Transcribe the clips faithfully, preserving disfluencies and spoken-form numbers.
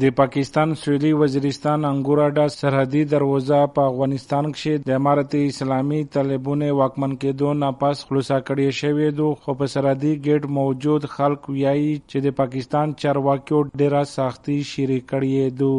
د پاکستان سویلي وزیرستان انګوراډا سرحدي دروازه په افغانستان کې د امارت اسلامي طالبانو واکمن کېدو نه پاس خلاصه کړې شوې دو خو په سرحدي ګیټ موجود خلک وایي چې د پاکستان چارواکو ډیره سختي شریک کړې دو.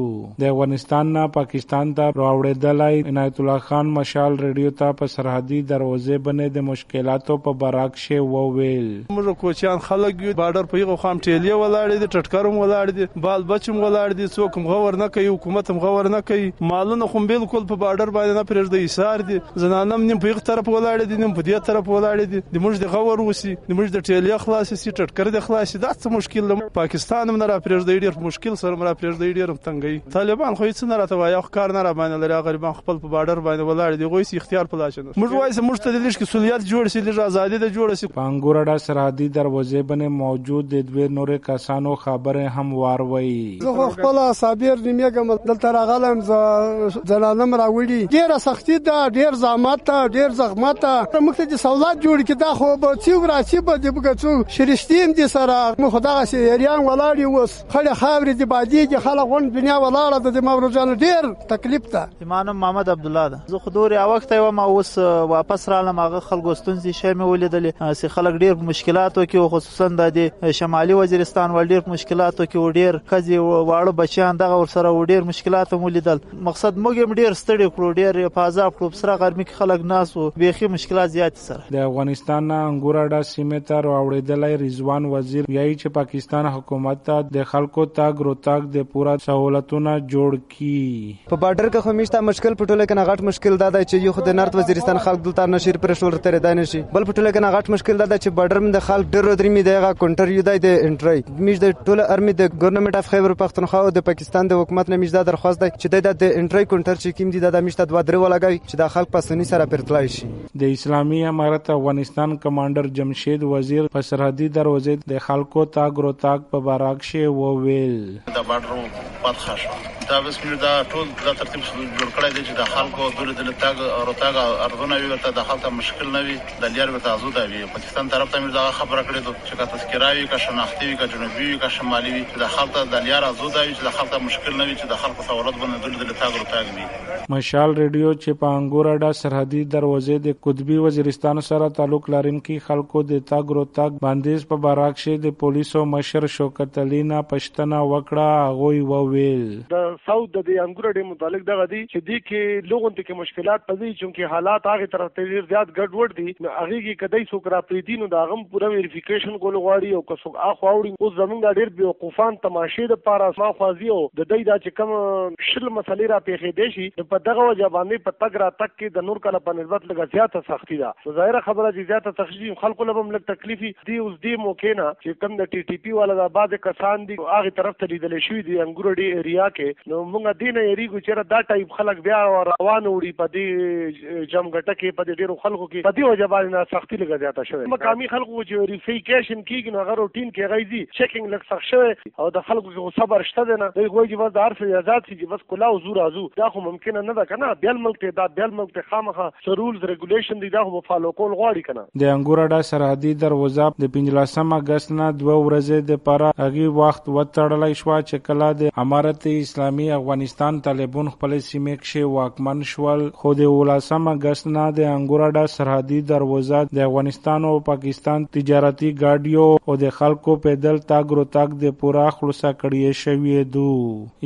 د افغانستان نه پاکستان ته راوړېدلای عنایت الله خان مشال ریډیو ته په سرحدي دروازه باندې د مشکلاتو په برعکس وویل. موږ کوچیان خلک یو بارډر په یو خام ټیلې ولاړې دي، ټټکرم ولاړې دي، بال بچم ولاړې دي، څوک هم غور نه کوي، حکومت هم غور نه کوي، مالونه خو بالکل په بارډر باندې نه پرېږدي، ایثار دي، زنانم نیم په یو طرف ولاړې دي، نیم په دې طرف ولاړې دي، د موږ د غور وسی، د موږ د ټیلې خلاصې سي، ټټکر د خلاصې، دا څه مشکل دی. پاکستان هم نه را پرېږدي، ډېر مشکل سره را پرېږدي، ډېر تنګي. طالبان خو هیڅ نه راته وایي، خو کار نه را باندې لري، غریبان خپل په بارډر باندې ولاړې دي، غوي سي اختیار په لاس نه. موږ وایي چې موږ ته د دې کې سہولیات جوړ شي، د ازادي د جوړ شي. پنګورډا سرحدي دروازې باندې موجود د دوه نورې کسانو خبره هم واروي. خپل صابر نیمګم دلته راغلم، زلالم راوړي، ډیره سختی ده، ډیر زحمت ده، ډیر زحمت ده، موږ ته سہولت جوړ کړي دا خو به څو راځي به دې بګڅو شریشتیم دي سره موږ خدغه سیریان ولاړی اوس خله خاورې دې بادي دې خلک غون دنیا ولاړه ده، د مروجان ډیر تکلیف ده. مانم محمد عبد الله ده، زه خدوري اوخت و ما اوس واپس رالم، هغه خلکو ستونزې شې مې ولیدلې چې خلک ډیر مشکلاتو کې خصوصا د شمالي وزیرستان ول ډیر مشکلاتو کې ډیر کزي واړه بچیان دغه ورسره ډیر مشکلات هم ولیدل. مقصد موږ هم ډیر ستړي کړو، ډیر په عذاب کړو، سره غرمې کې خلک ناس وو، بیخي مشکلات زیات سره. د افغانستان نه انګوراډا سیمه ته راوړېدلای رضوان وزیر وایي چې پاکستان حکومت ته د خلکو تاګ رتاګ د پوره سہولتونه جوړ کړي. په بارډر کې خمیشته مشکل پټول کې نه غټ مشکل دا دی چې یو خدای نارت وزیرستان خلک دلته نشیر پر شور تر دای نشي، بل پټول کې نه غټ مشکل دا دی چې بارډر مند خلک ډیر درمي دغه کونټر یو دی د انټری میج د ټول ارمی د ګورنمنت اف خیبر پختونخوا د پاکستان د حکومت نه میجدا درخواست ده چې د انټری کونټر چې کیم دي د میشته دوه درې ولګوي چې د خلک پسونی سره پرتلای شي. د اسلامي امارت افغانستان کمانډر جمشید وزیر په سرحدي دروازې د خلکو تاګ رو تاګ په بارک شي و ویل. د بارډر پاتخ دا وسمیر دا ټول د ترتیب جوړ کړی دی چې د خلکو دله دله تاګ رو تاګ ارزونه وي ورته د خلکو مشکل نه وي، د لیر ورته ازوده وي. پاکستان طرف ته موږ خبره کړې ده چې کا تذکراوي کا شناختي کا جنوبي کا شمالي د خلکو د لیر ازوده وي، د خلکو مشکل نه وي چې د خلکو سہولت باندې دله دله تاګ رو تاګ وي. مشال ریډیو چې په انګوراډا سرحدي دروازې د قطبي وزیرستان سره تعلق لرونکي خلکو د تاګ رو تاګ باندې په بارک شي د پولیسو مشر شوکت علي نه پښتنه وکړه، غوي و د سعود د انګورډې متعلق دغه دی چې دی کې لوګون ته کې مشکلات پزې چې حالات هغه طرف ته ډیر زیات ګډوډ دي، هغه کې کدی سوکرا پریدي نو دا غم پوره ویریفیکیشن کول غواړي او که څوک اخو اوري او زمونږ ډیر بیوقوفان تماشې د پاره اسما خوازي او د دې دا چې کوم شل مسلې را پیښې دي شي په دغه وجه باندې په تګ را تک کې د نور کله په نسبت لږ زیاته سختی ده. ظاهره خبره چې زیاته تخصیص خلکو لبم لږ تکلیف دي اوس دې موکې نه چې کوم د ټي ټي پی والا د بعد کسان دي هغه طرف ته لیدل شوی دي انګورډې ایریا کې، نو موږ دینه یریګو چې دا ټایپ خلک بیا روان وړي په دې جام غټه کې په دې ډیرو خلکو کې په دې وجه باندې سختی لګا زیاته شوی. مقامی خلکو چې ویریفیکیشن کیږي نو هغه روټین کې غیزي چیکینګ لږ سخت شوی او د خلکو کې صبر شته نه دوی غوږی بس د عرف آزاد شي بس کلا او زور ازو دا خو ممکن نه ده کنه، بیل ملک ته دا بیل ملک ته خامخا رولز ریګولیشن دی دا خو فالو کول غواړي کنه. د انګورډا سرحدي دروازه د پنځلسم اګست نه دوه ورځې د پاره هغه وخت وټړلای شو چې کلا د امارت اسلامی افغانستان طالبان خپل سیمه کې واکمن شول، خو د اولسم اګست نه د انګوراډا سرحدي دروازه د افغانستان او پاکستان تجارتي ګاډیو او د خلکو پیدل تاګ رو تاګ د پورا خلاصه کړی شوې دو.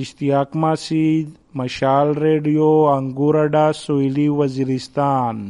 اشتیاق مسید، مشال ریډیو، انګوراډا، سویلي وزیرستان.